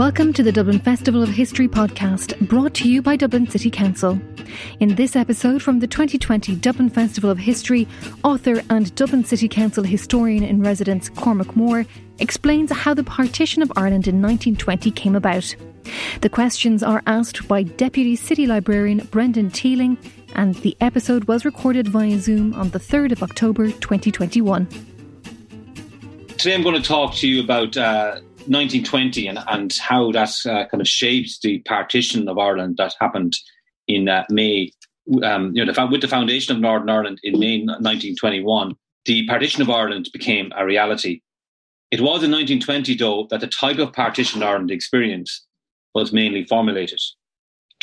Welcome to the Dublin Festival of History podcast, brought to you by Dublin City Council. In this episode from the 2020 Dublin Festival of History, author and Dublin City Council historian in residence Cormac Moore explains how the partition of Ireland in 1920 came about. The questions are asked by Deputy City Librarian Brendan Teeling, and the episode was recorded via Zoom on the 3rd of October 2021. Today I'm going to talk to you about 1920 and how that kind of shaped the partition of Ireland that happened in May. With the foundation of Northern Ireland in May 1921, the partition of Ireland became a reality. It was in 1920, though, that the type of partition Ireland experienced was mainly formulated.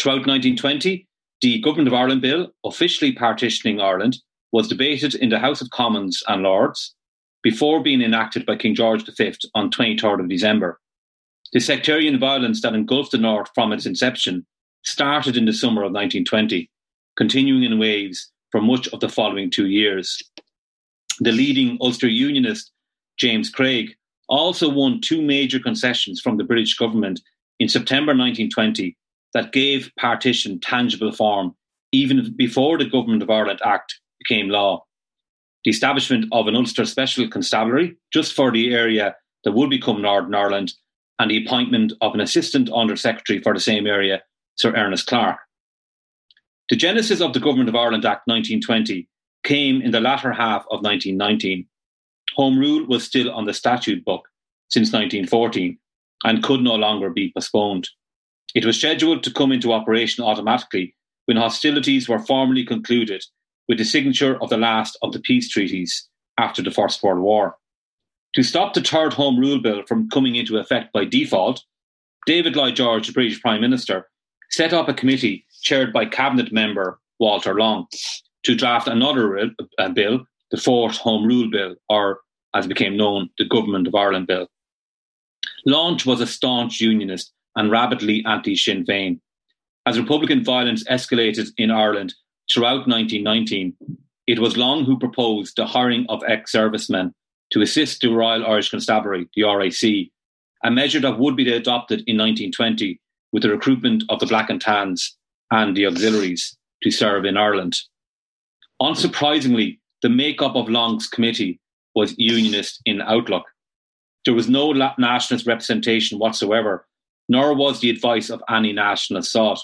Throughout 1920, the Government of Ireland Bill, officially partitioning Ireland, was debated in the House of Commons and Lords before being enacted by King George V on 23rd of December. The sectarian violence that engulfed the North from its inception started in the summer of 1920, continuing in waves for much of the following 2 years. The leading Ulster Unionist, James Craig, also won two major concessions from the British government in September 1920 that gave partition tangible form even before the Government of Ireland Act became law. The establishment of an Ulster Special Constabulary just for the area that would become Northern Ireland, and the appointment of an Assistant Under-Secretary for the same area, Sir Ernest Clark. The genesis of the Government of Ireland Act 1920 came in the latter half of 1919. Home rule was still on the statute book since 1914 and could no longer be postponed. It was scheduled to come into operation automatically when hostilities were formally concluded with the signature of the last of the peace treaties after the First World War. To stop the third Home Rule Bill from coming into effect by default, David Lloyd George, the British Prime Minister, set up a committee chaired by Cabinet member Walter Long to draft another bill, the Fourth Home Rule Bill, or, as it became known, the Government of Ireland Bill. Long was a staunch unionist and rabidly anti-Sinn Féin. As Republican violence escalated in Ireland throughout 1919, it was Long who proposed the hiring of ex-servicemen to assist the Royal Irish Constabulary, the RIC, a measure that would be adopted in 1920 with the recruitment of the Black and Tans and the auxiliaries to serve in Ireland. Unsurprisingly, the makeup of Long's committee was unionist in outlook. There was no nationalist representation whatsoever, nor was the advice of any nationalist sought.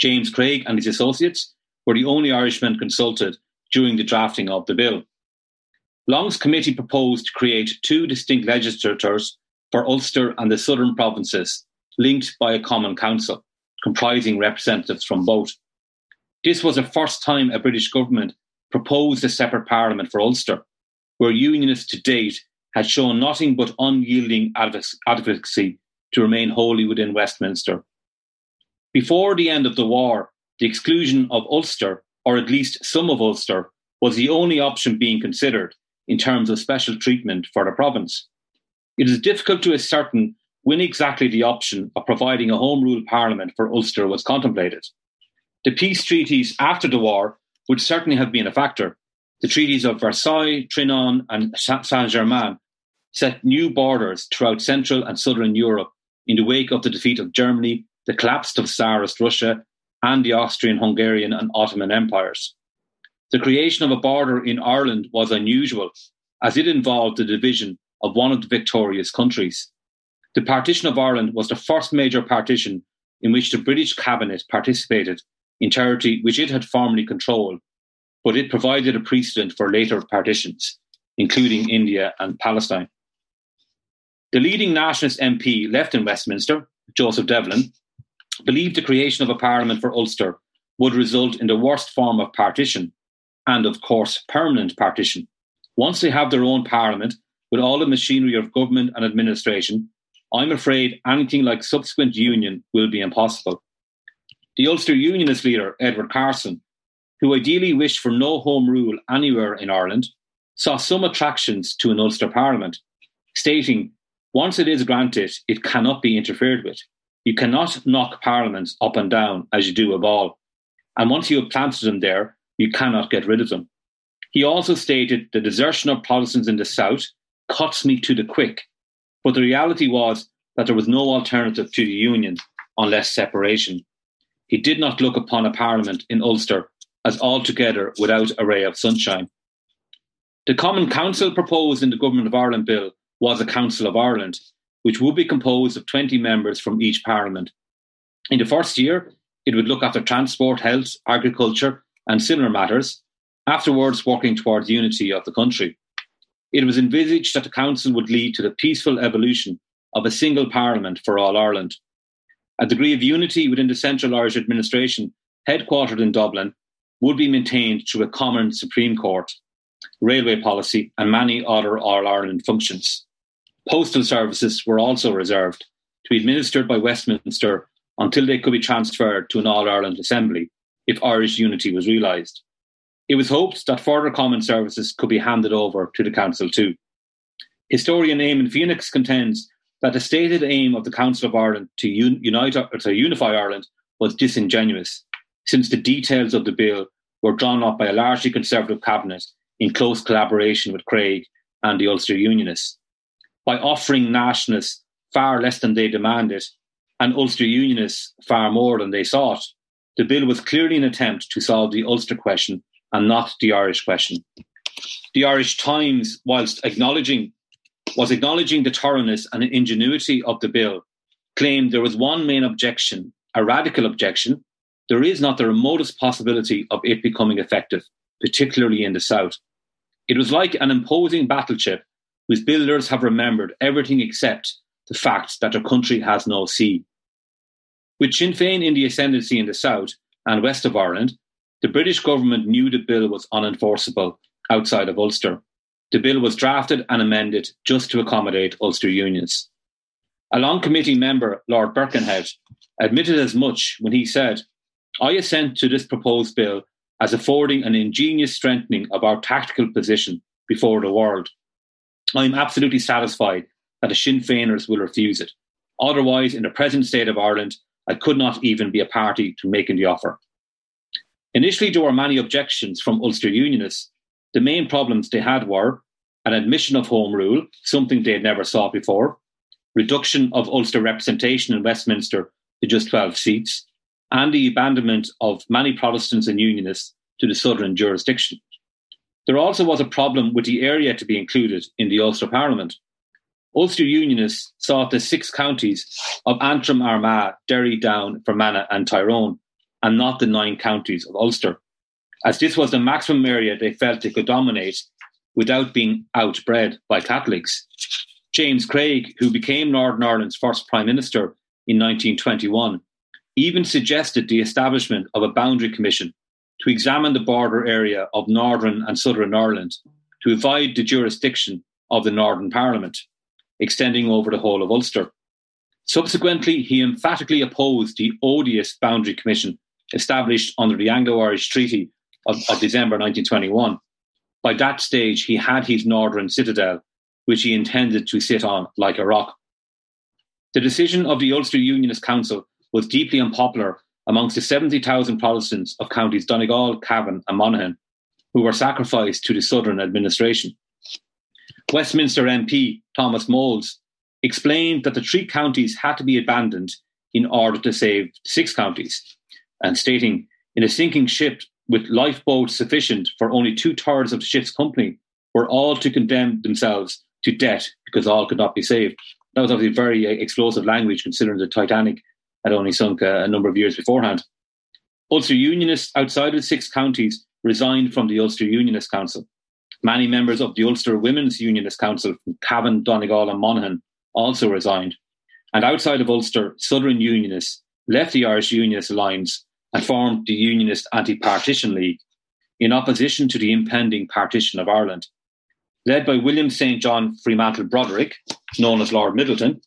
James Craig and his associates were the only Irishmen consulted during the drafting of the bill. Long's committee proposed to create two distinct legislatures for Ulster and the southern provinces, linked by a common council, comprising representatives from both. This was the first time a British government proposed a separate parliament for Ulster, where unionists to date had shown nothing but unyielding advocacy to remain wholly within Westminster. Before the end of the war, the exclusion of Ulster, or at least some of Ulster, was the only option being considered in terms of special treatment for the province. It is difficult to ascertain when exactly the option of providing a Home Rule Parliament for Ulster was contemplated. The peace treaties after the war would certainly have been a factor. The treaties of Versailles, Trianon and Saint-Germain set new borders throughout Central and Southern Europe in the wake of the defeat of Germany, the collapse of Tsarist Russia, and the Austrian, Hungarian and Ottoman empires. The creation of a border in Ireland was unusual, as it involved the division of one of the victorious countries. The partition of Ireland was the first major partition in which the British cabinet participated in territory which it had formerly controlled, but it provided a precedent for later partitions, including India and Palestine. The leading nationalist MP left in Westminster, Joseph Devlin, believed the creation of a parliament for Ulster would result in the worst form of partition, and of course permanent partition. Once they have their own parliament, with all the machinery of government and administration, I'm afraid anything like subsequent union will be impossible. The Ulster Unionist leader, Edward Carson, who ideally wished for no home rule anywhere in Ireland, saw some attractions to an Ulster parliament, stating, once it is granted, it cannot be interfered with. You cannot knock parliaments up and down as you do a ball. And once you have planted them there, you cannot get rid of them. He also stated, the desertion of Protestants in the South cuts me to the quick. But the reality was that there was no alternative to the Union unless separation. He did not look upon a Parliament in Ulster as altogether without a ray of sunshine. The Common Council proposed in the Government of Ireland Bill was a Council of Ireland, which would be composed of 20 members from each Parliament. In the first year, it would look after transport, health, agriculture and similar matters, afterwards working towards unity of the country. It was envisaged that the Council would lead to the peaceful evolution of a single Parliament for all Ireland. A degree of unity within the Central Irish Administration, headquartered in Dublin, would be maintained through a common Supreme Court, railway policy and many other all-Ireland functions. Postal services were also reserved to be administered by Westminster until they could be transferred to an all-Ireland assembly if Irish unity was realised. It was hoped that further common services could be handed over to the Council too. Historian Eamon Phoenix contends that the stated aim of the Council of Ireland to unify Ireland was disingenuous, since the details of the bill were drawn up by a largely Conservative cabinet in close collaboration with Craig and the Ulster Unionists. By offering nationalists far less than they demanded and Ulster Unionists far more than they sought, the bill was clearly an attempt to solve the Ulster question and not the Irish question. The Irish Times, whilst acknowledging the thoroughness and ingenuity of the bill, claimed there was one main objection, a radical objection: there is not the remotest possibility of it becoming effective, particularly in the South. It was like an imposing battleship whose builders have remembered everything except the fact that their country has no sea. With Sinn Féin in the ascendancy in the South and west of Ireland, the British government knew the bill was unenforceable outside of Ulster. The bill was drafted and amended just to accommodate Ulster unions. A Long Committee member, Lord Birkenhead, admitted as much when he said, "I assent to this proposed bill as affording an ingenious strengthening of our tactical position before the world. I am absolutely satisfied that the Sinn Féiners will refuse it. Otherwise, in the present state of Ireland, I could not even be a party to making the offer." Initially, there were many objections from Ulster Unionists. The main problems they had were an admission of Home Rule, something they had never saw before, reduction of Ulster representation in Westminster to just 12 seats, and the abandonment of many Protestants and Unionists to the southern jurisdiction. There also was a problem with the area to be included in the Ulster Parliament. Ulster Unionists sought the 6 counties of Antrim, Armagh, Derry, Down, Fermanagh and Tyrone, and not the 9 counties of Ulster, as this was the maximum area they felt they could dominate without being outbred by Catholics. James Craig, who became Northern Ireland's first Prime Minister in 1921, even suggested the establishment of a boundary commission to examine the border area of Northern and Southern Ireland to divide the jurisdiction of the Northern Parliament, extending over the whole of Ulster. Subsequently, he emphatically opposed the odious boundary commission established under the Anglo-Irish Treaty of December 1921. By that stage, he had his northern citadel, which he intended to sit on like a rock. The decision of the Ulster Unionist Council was deeply unpopular amongst the 70,000 Protestants of counties Donegal, Cavan and Monaghan, who were sacrificed to the southern administration. Westminster MP Thomas Moles explained that the 3 counties had to be abandoned in order to save 6 counties, and stating, "In a sinking ship with lifeboats sufficient for only 2/3 of the ship's company were all to condemn themselves to death because all could not be saved." That was obviously very explosive language, considering the Titanic had only sunk a number of years beforehand. Ulster Unionists outside of 6 counties resigned from the Ulster Unionist Council. Many members of the Ulster Women's Unionist Council from Cavan, Donegal and Monaghan also resigned. And outside of Ulster, Southern Unionists left the Irish Unionist Alliance and formed the Unionist Anti-Partition League in opposition to the impending partition of Ireland. Led by William St. John Fremantle Broderick, known as Lord Middleton,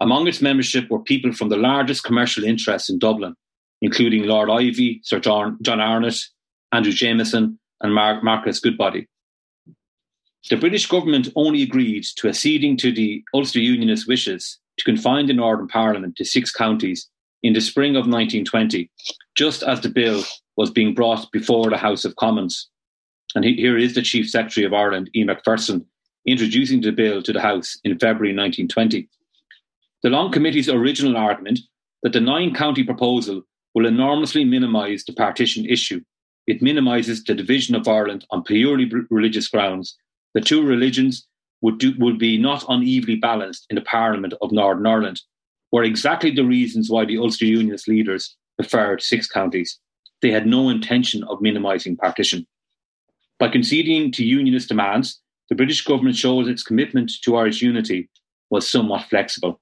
among its membership were people from the largest commercial interests in Dublin, including Lord Ivy, Sir John Arnott, Andrew Jameson and Marcus Goodbody. The British government only agreed to acceding to the Ulster Unionist wishes to confine the Northern Parliament to 6 counties in the spring of 1920, just as the bill was being brought before the House of Commons. And here is the Chief Secretary of Ireland, E. Macpherson, introducing the bill to the House in February 1920. The Long Committee's original argument that the nine-county proposal will enormously minimise the partition issue. It minimises the division of Ireland on purely religious grounds. The two religions would be not unevenly balanced in the Parliament of Northern Ireland, were exactly the reasons why the Ulster Unionist leaders preferred six counties. They had no intention of minimising partition. By conceding to Unionist demands, the British government showed its commitment to Irish unity was somewhat flexible.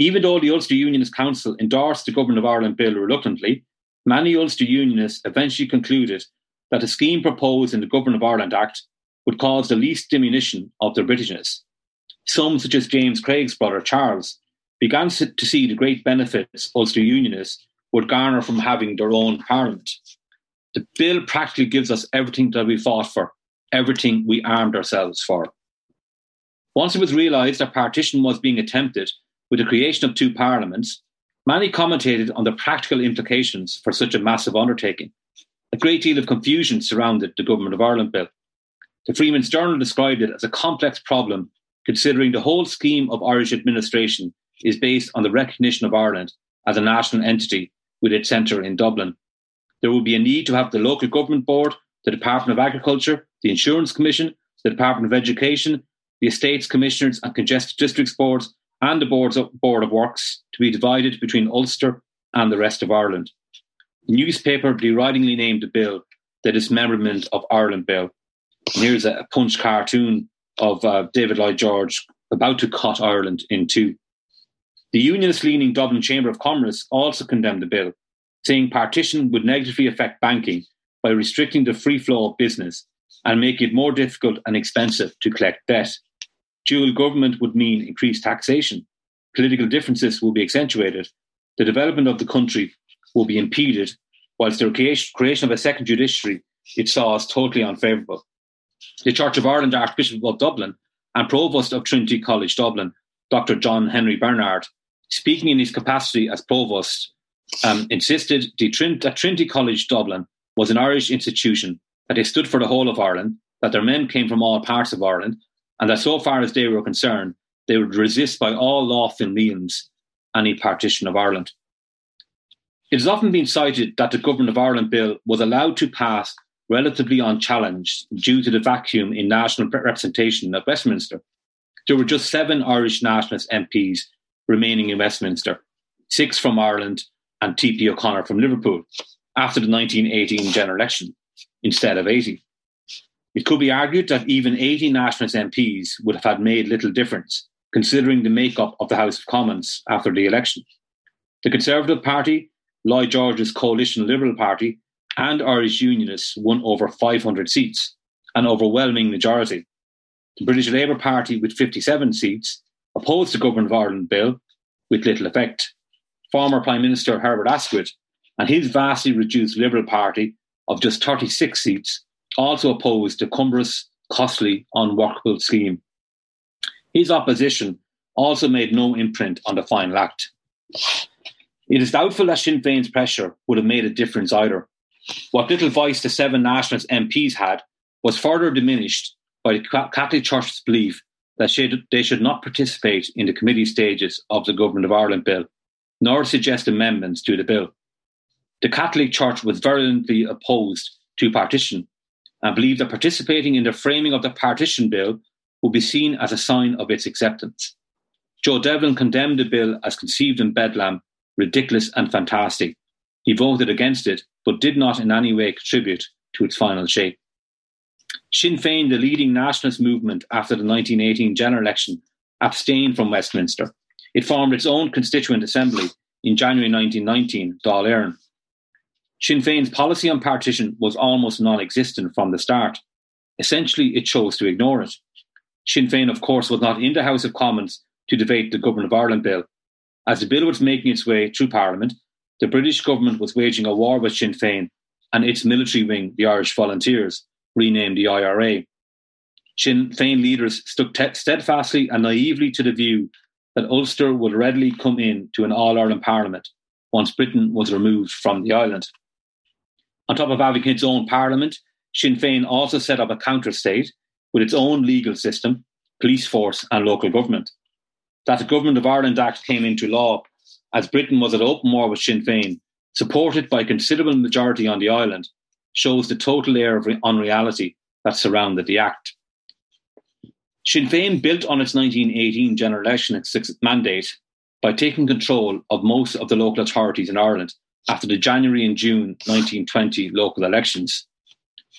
Even though the Ulster Unionist Council endorsed the Government of Ireland Bill reluctantly, many Ulster Unionists eventually concluded that the scheme proposed in the Government of Ireland Act would cause the least diminution of their Britishness. Some, such as James Craig's brother Charles, began to see the great benefits Ulster Unionists would garner from having their own Parliament. The Bill practically gives us everything that we fought for, everything we armed ourselves for. Once it was realised that partition was being attempted with the creation of two parliaments, many commentated on the practical implications for such a massive undertaking. A great deal of confusion surrounded the Government of Ireland Bill. The Freeman's Journal described it as a complex problem, considering the whole scheme of Irish administration is based on the recognition of Ireland as a national entity with its centre in Dublin. There would be a need to have the Local Government Board, the Department of Agriculture, the Insurance Commission, the Department of Education, the Estates Commissioners and Congested Districts Boards, and the Board of Works to be divided between Ulster and the rest of Ireland. The newspaper deridingly named the bill the Dismemberment of Ireland Bill. And here's a Punch cartoon of David Lloyd George about to cut Ireland in two. The Unionist-leaning Dublin Chamber of Commerce also condemned the bill, saying partition would negatively affect banking by restricting the free flow of business and making it more difficult and expensive to collect debt. Dual government would mean increased taxation. Political differences will be accentuated. The development of the country will be impeded, whilst the creation of a second judiciary it saw as totally unfavourable. The Church of Ireland Archbishop of Dublin and Provost of Trinity College Dublin, Dr. John Henry Bernard, speaking in his capacity as Provost, insisted that Trinity College Dublin was an Irish institution, that they stood for the whole of Ireland, that their men came from all parts of Ireland, and that so far as they were concerned, they would resist by all lawful means any partition of Ireland. It has often been cited that the Government of Ireland Bill was allowed to pass relatively unchallenged due to the vacuum in national representation at Westminster. There were just 7 Irish nationalist MPs remaining in Westminster, 6 from Ireland and T.P. O'Connor from Liverpool, after the 1918 general election, instead of 80. It could be argued that even 80 nationalist MPs would have had made little difference, considering the makeup of the House of Commons after the election. The Conservative Party, Lloyd George's coalition Liberal Party, and Irish Unionists won over 500 seats, an overwhelming majority. The British Labour Party, with 57 seats, opposed the Government of Ireland Bill with little effect. Former Prime Minister Herbert Asquith and his vastly reduced Liberal Party of just 36 seats also opposed the cumbrous, costly, unworkable scheme. His opposition also made no imprint on the final act. It is doubtful that Sinn Féin's pressure would have made a difference either. What little voice the 7 nationalist MPs had was further diminished by the Catholic Church's belief that they should not participate in the committee stages of the Government of Ireland Bill, nor suggest amendments to the bill. The Catholic Church was virulently opposed to partition and believed that participating in the framing of the partition bill would be seen as a sign of its acceptance. Joe Devlin condemned the bill as conceived in bedlam, ridiculous and fantastic. He voted against it, but did not in any way contribute to its final shape. Sinn Féin, the leading nationalist movement after the 1918 general election, abstained from Westminster. It formed its own constituent assembly in January 1919, Dáil Éireann. Sinn Féin's policy on partition was almost non-existent from the start. Essentially, it chose to ignore it. Sinn Féin, of course, was not in the House of Commons to debate the Government of Ireland Bill. As the bill was making its way through Parliament, the British government was waging a war with Sinn Féin and its military wing, the Irish Volunteers, renamed the IRA. Sinn Féin leaders stuck steadfastly and naively to the view that Ulster would readily come in to an All-Ireland Parliament once Britain was removed from the island. On top of having its own parliament, Sinn Féin also set up a counter-state with its own legal system, police force and local government. that the Government of Ireland Act came into law, as Britain was at open war with Sinn Féin, supported by a considerable majority on the island, shows the total air of unreality that surrounded the Act. Sinn Féin built on its 1918 general election mandate by taking control of most of the local authorities in Ireland after the January and June 1920 local elections.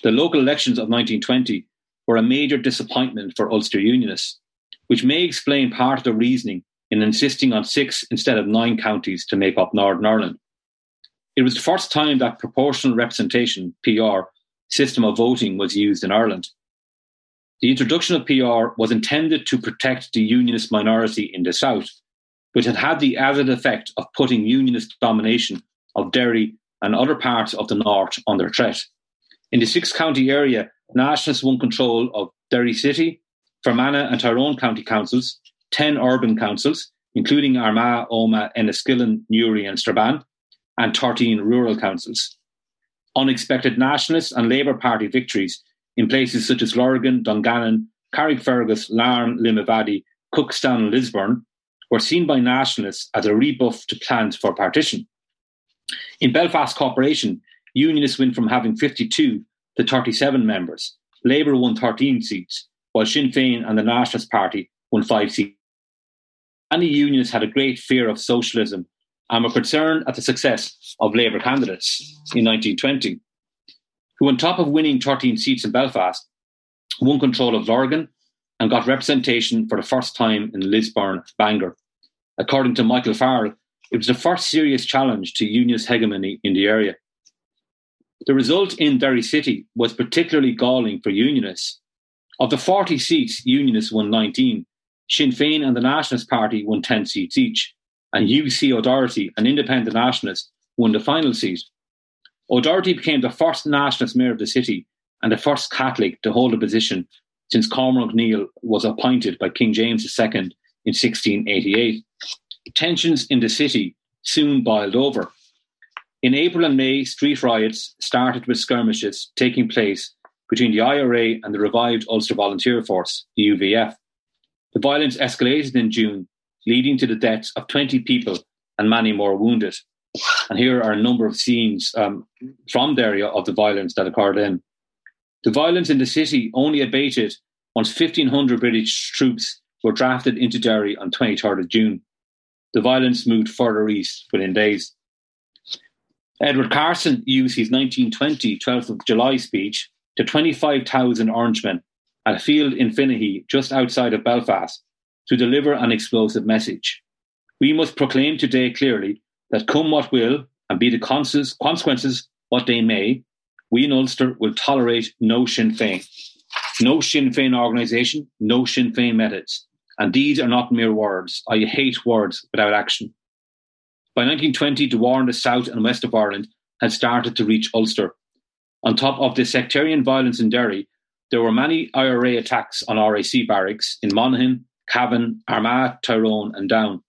The local elections of 1920 were a major disappointment for Ulster Unionists, which may explain part of the reasoning in insisting on 6 instead of 9 counties to make up Northern Ireland. It was the first time that proportional representation, PR, system of voting was used in Ireland. The introduction of PR was intended to protect the unionist minority in the south, which had had the added effect of putting unionist domination of Derry and other parts of the north under threat. In the 6-county area, nationalists won control of Derry City, Fermanagh and Tyrone county councils, 10 urban councils, including Armagh, Omagh, Enniskillen, Newry and Strabane, and 13 rural councils. Unexpected nationalist and Labour Party victories in places such as Lurgan, Dungannon, Carrickfergus, Larne, Limavady, Cookstown and Lisburn were seen by nationalists as a rebuff to plans for partition. In Belfast Corporation, unionists went from having 52 to 37 members. Labour won 13 seats, while Sinn Féin and the Nationalist Party won 5 seats. Many unionists had a great fear of socialism and were concerned at the success of Labour candidates in 1920, who on top of winning 13 seats in Belfast, won control of Lurgan and got representation for the first time in Lisburn, Bangor. According to Michael Farrell, it was the first serious challenge to unionist hegemony in the area. The result in Derry City was particularly galling for unionists. Of the 40 seats, unionists won 19. Sinn Féin and the Nationalist Party won 10 seats each, and UC O'Doherty, an independent nationalist, won the final seat. O'Doherty became the first nationalist mayor of the city and the first Catholic to hold a position since Cormac Moore was appointed by King James II in 1688. Tensions in the city soon boiled over. In April and May, street riots started with skirmishes taking place between the IRA and the revived Ulster Volunteer Force, the UVF. The violence escalated in June, leading to the deaths of 20 people and many more wounded. And here are a number of scenes from the area of the violence that occurred then. The violence in the city only abated once 1,500 British troops were drafted into Derry on 23rd of June. The violence moved further east within days. Edward Carson used his 1920 12th of July speech to 25,000 Orangemen at a field in Finaghy just outside of Belfast to deliver an explosive message. We must proclaim today clearly that come what will, and be the consequences what they may, we in Ulster will tolerate no Sinn Féin. No Sinn Féin organisation, no Sinn Féin methods. And these are not mere words. I hate words without action. By 1920, the war in the south and west of Ireland had started to reach Ulster. On top of the sectarian violence in Derry, there were many IRA attacks on RAC barracks in Monaghan, Cavan, Armagh, Tyrone and Down.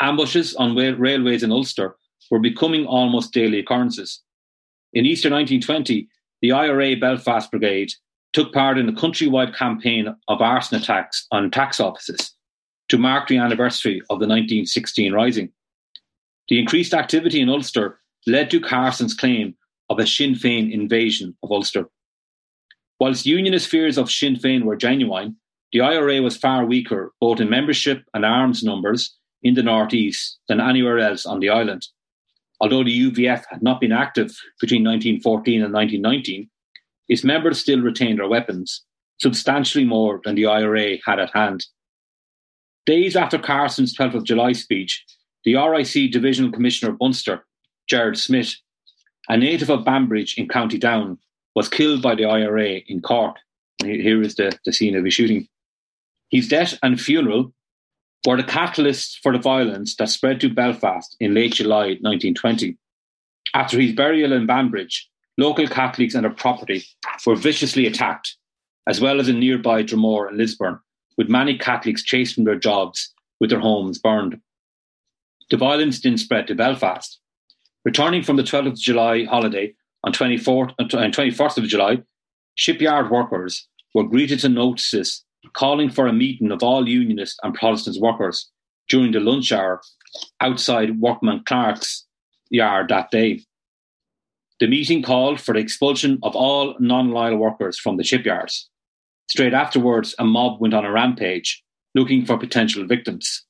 Ambushes on railways in Ulster were becoming almost daily occurrences. In Easter 1920, the IRA Belfast Brigade took part in a countrywide campaign of arson attacks on tax offices to mark the anniversary of the 1916 Rising. The increased activity in Ulster led to Carson's claim of a Sinn Féin invasion of Ulster. Whilst unionist fears of Sinn Féin were genuine, the IRA was far weaker, both in membership and arms numbers, in the northeast than anywhere else on the island. Although the UVF had not been active between 1914 and 1919, its members still retained their weapons, substantially more than the IRA had at hand. Days after Carson's 12th of July speech, the RIC Divisional Commissioner of Munster, Gerard Smith, a native of Banbridge in County Down, was killed by the IRA in Cork. Here is the scene of his shooting. His death and funeral were the catalysts for the violence that spread to Belfast in late July 1920. After his burial in Banbridge, local Catholics and their property were viciously attacked, as well as in nearby Dromore and Lisburn, with many Catholics chased from their jobs with their homes burned. The violence didn't spread to Belfast. Returning from the 12th of July holiday on 24th and 21st of July, shipyard workers were greeted to notices calling for a meeting of all Unionist and Protestant workers during the lunch hour outside Workman Clark's yard that day. The meeting called for the expulsion of all non-loyal workers from the shipyards. Straight afterwards, a mob went on a rampage, looking for potential victims.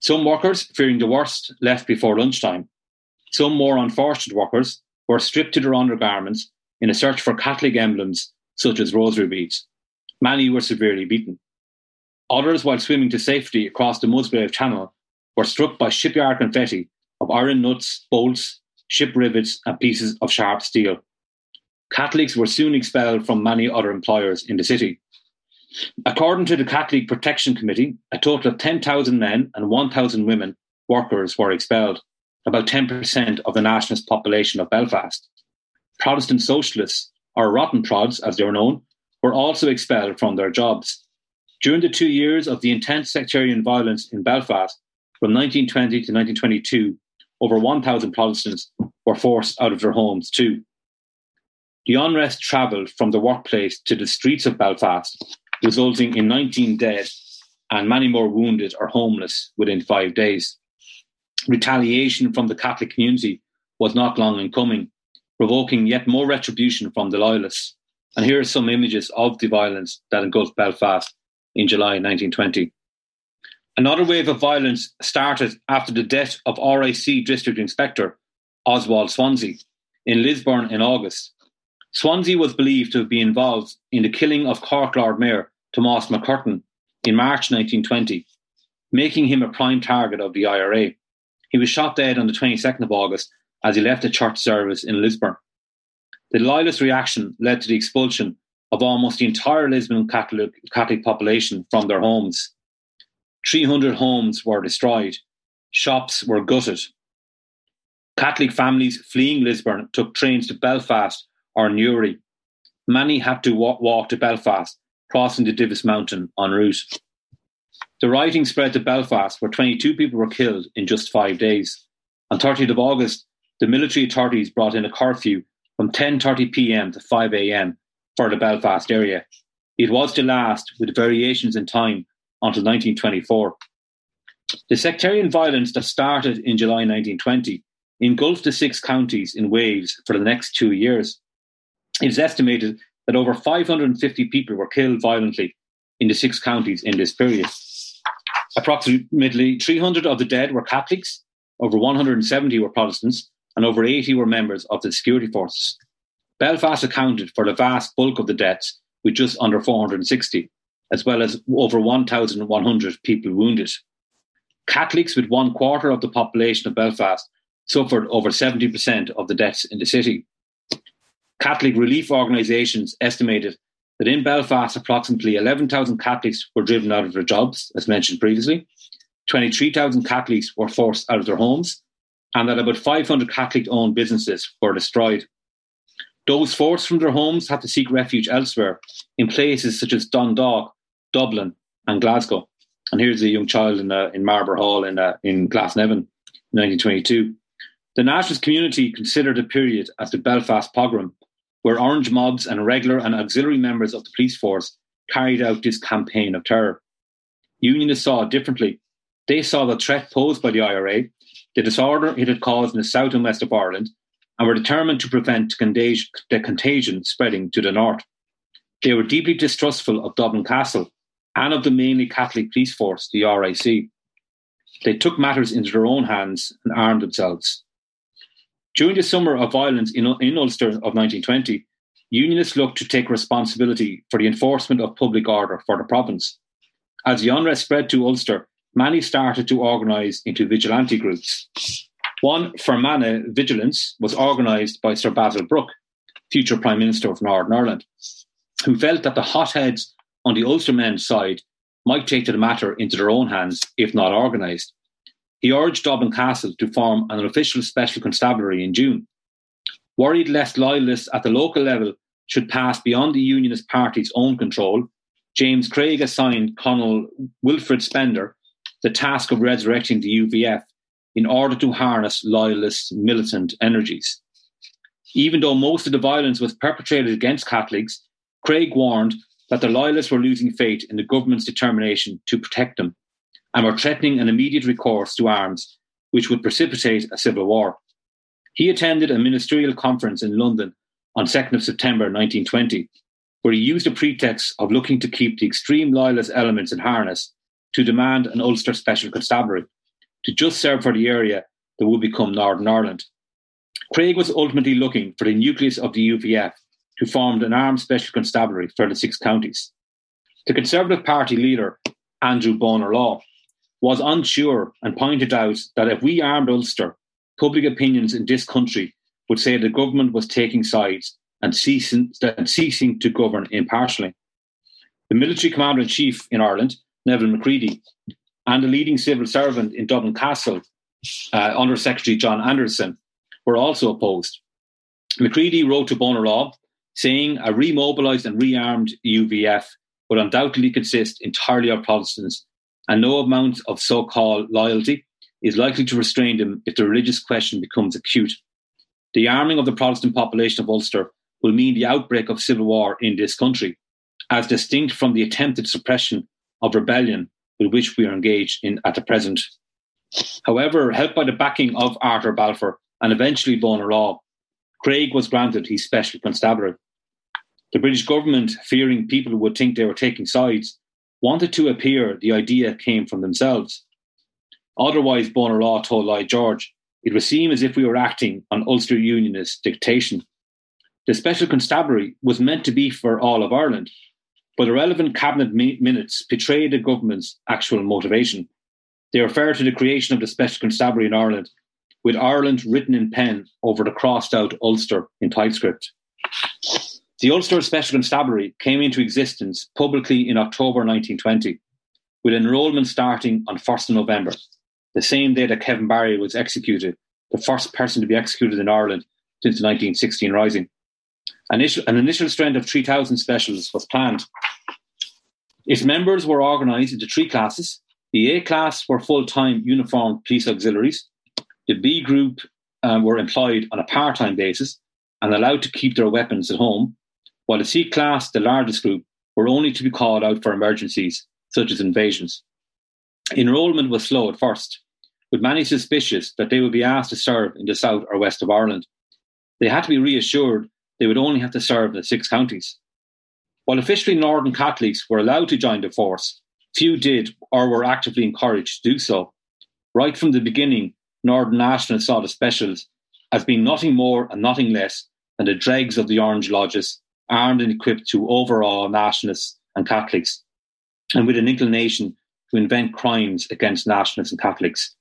Some workers, fearing the worst, left before lunchtime. Some more unfortunate workers were stripped to their undergarments in a search for Catholic emblems such as rosary beads. Many were severely beaten. Others, while swimming to safety across the Musgrave Channel, were struck by shipyard confetti of iron nuts, bolts, ship rivets and pieces of sharp steel. Catholics were soon expelled from many other employers in the city. According to the Catholic Protection Committee, a total of 10,000 men and 1,000 women workers were expelled, about 10% of the nationalist population of Belfast. Protestant socialists, or rotten prods as they were known, were also expelled from their jobs. During the 2 years of the intense sectarian violence in Belfast, from 1920 to 1922, over 1,000 Protestants were forced out of their homes too. The unrest travelled from the workplace to the streets of Belfast, resulting in 19 dead and many more wounded or homeless within 5 days. Retaliation from the Catholic community was not long in coming, provoking yet more retribution from the loyalists. And here are some images of the violence that engulfed Belfast in July 1920. Another wave of violence started after the death of RIC District Inspector Oswald Swanzy in Lisburn in August. Swanzy was believed to have been involved in the killing of Cork Lord Mayor Thomas MacCurtain in March 1920, making him a prime target of the IRA. He was shot dead on the 22nd of August as he left a church service in Lisburn. The loyalist reaction led to the expulsion of almost the entire Lisbon Catholic population from their homes. 300 homes were destroyed. Shops were gutted. Catholic families fleeing Lisburn took trains to Belfast or Newry. Many had to walk to Belfast, crossing the Divis Mountain en route. The rioting spread to Belfast, where 22 people were killed in just 5 days. On 30th of August, the military authorities brought in a curfew from 10:30 p.m. to 5 a.m. for the Belfast area. It was to last, with variations in time, until 1924. The sectarian violence that started in July 1920 engulfed the 6 counties in waves for the next 2 years. It is estimated that over 550 people were killed violently in the 6 counties in this period. Approximately 300 of the dead were Catholics, over 170 were Protestants, and over 80 were members of the security forces. Belfast accounted for the vast bulk of the deaths, with just under 460. As well as over 1,100 people wounded. Catholics, with 1/4 of the population of Belfast, suffered over 70% of the deaths in the city. Catholic relief organisations estimated that in Belfast, approximately 11,000 Catholics were driven out of their jobs, as mentioned previously, 23,000 Catholics were forced out of their homes, and that about 500 Catholic-owned businesses were destroyed. Those forced from their homes had to seek refuge elsewhere, in places such as Dundalk, Dublin and Glasgow. And here's a young child in Marlborough Hall in Glasnevin, 1922. The nationalist community considered the period as the Belfast pogrom, where orange mobs and regular and auxiliary members of the police force carried out this campaign of terror. Unionists saw it differently. They saw the threat posed by the IRA, the disorder it had caused in the south and west of Ireland, and were determined to prevent the contagion spreading to the north. They were deeply distrustful of Dublin Castle and of the mainly Catholic police force, the RIC. They took matters into their own hands and armed themselves. During the summer of violence in Ulster of 1920, Unionists looked to take responsibility for the enforcement of public order for the province. As the unrest spread to Ulster, many started to organise into vigilante groups. One, Fermanagh Vigilance, was organised by Sir Basil Brooke, future Prime Minister of Northern Ireland, who felt that the hotheads on the Ulster men's side might take the matter into their own hands if not organised. He urged Dublin Castle to form an official special constabulary in June. Worried lest loyalists at the local level should pass beyond the Unionist Party's own control, James Craig assigned Colonel Wilfred Spender the task of resurrecting the UVF in order to harness loyalist militant energies. Even though most of the violence was perpetrated against Catholics, Craig warned that the Loyalists were losing faith in the government's determination to protect them and were threatening an immediate recourse to arms, which would precipitate a civil war. He attended a ministerial conference in London on 2nd of September 1920, where he used a pretext of looking to keep the extreme Loyalist elements in harness to demand an Ulster Special Constabulary to just serve for the area that would become Northern Ireland. Craig was ultimately looking for the nucleus of the UPF, who formed an armed special constabulary for the six counties. The Conservative Party leader, Andrew Bonar Law, was unsure and pointed out that if we armed Ulster, public opinions in this country would say the government was taking sides and ceasing to govern impartially. The military commander-in-chief in Ireland, Neville Macready, and the leading civil servant in Dublin Castle, Under-Secretary John Anderson, were also opposed. Macready wrote to Bonar Law, saying a remobilised and rearmed UVF would undoubtedly consist entirely of Protestants, and no amount of so-called loyalty is likely to restrain them if the religious question becomes acute. The arming of the Protestant population of Ulster will mean the outbreak of civil war in this country, as distinct from the attempted suppression of rebellion with which we are engaged in at the present. However, helped by the backing of Arthur Balfour and eventually Bonar Law, Craig was granted his special constabulary. The British government, fearing people would think they were taking sides, wanted to appear the idea came from themselves. Otherwise, Bonar Law told Lloyd George, it would seem as if we were acting on Ulster Unionist dictation. The special constabulary was meant to be for all of Ireland, but the relevant cabinet minutes betray the government's actual motivation. They refer to the creation of the special constabulary in Ireland, with Ireland written in pen over the crossed-out Ulster in typescript. The Ulster Special Constabulary came into existence publicly in October 1920, with enrolment starting on 1st of November, the same day that Kevin Barry was executed, the first person to be executed in Ireland since the 1916 Rising. An initial strength of 3,000 specialists was planned. Its members were organised into three classes. The A class were full-time uniformed police auxiliaries. The B group were employed on a part-time basis and allowed to keep their weapons at home, while the C class, the largest group, were only to be called out for emergencies, such as invasions. Enrolment was slow at first, with many suspicious that they would be asked to serve in the south or west of Ireland. They had to be reassured they would only have to serve in the six counties. While officially Northern Catholics were allowed to join the force, few did or were actively encouraged to do so. Right from the beginning, Northern Nationalists saw the specials as being nothing more and nothing less than the dregs of the Orange Lodges, armed and equipped to overawe nationalists and Catholics, and with an inclination to invent crimes against nationalists and Catholics.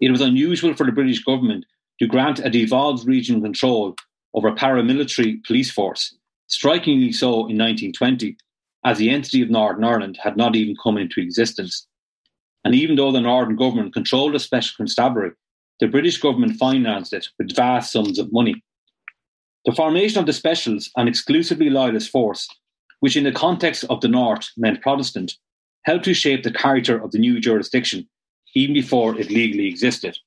It was unusual for the British government to grant a devolved regional control over a paramilitary police force, strikingly so in 1920, as the entity of Northern Ireland had not even come into existence. And even though the Northern government controlled a special constabulary, the British government financed it with vast sums of money. The formation of the specials, an exclusively loyalist force, which in the context of the North meant Protestant, helped to shape the character of the new jurisdiction, even before it legally existed.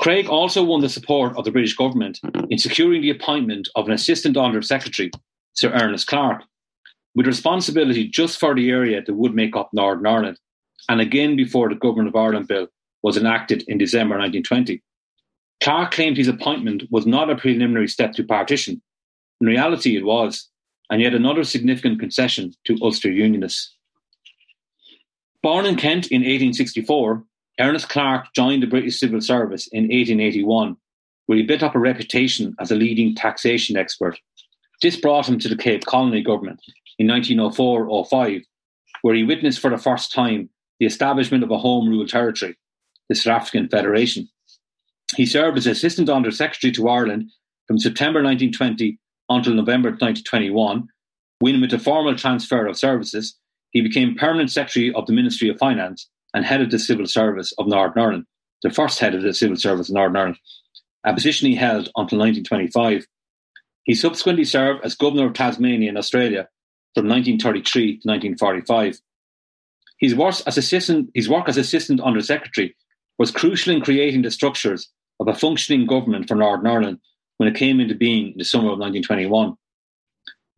Craig also won the support of the British government in securing the appointment of an Assistant Under Secretary, Sir Ernest Clark, with responsibility just for the area that would make up Northern Ireland, and again before the Government of Ireland Bill was enacted in December 1920. Clark claimed his appointment was not a preliminary step to partition. In reality, it was, and yet another significant concession to Ulster Unionists. Born in Kent in 1864, Ernest Clark joined the British Civil Service in 1881, where he built up a reputation as a leading taxation expert. This brought him to the Cape Colony government in 1904-05, where he witnessed for the first time the establishment of a Home Rule Territory, the South African Federation. He served as Assistant Under Secretary to Ireland from September 1920 until November 1921, when with the formal transfer of services, he became Permanent Secretary of the Ministry of Finance and head of the Civil Service of Northern Ireland, the first head of the Civil Service of Northern Ireland, a position he held until 1925. He subsequently served as Governor of Tasmania and Australia from 1933 to 1945. His work as Assistant Under Secretary was crucial in creating the structures of a functioning government for Northern Ireland when it came into being in the summer of 1921.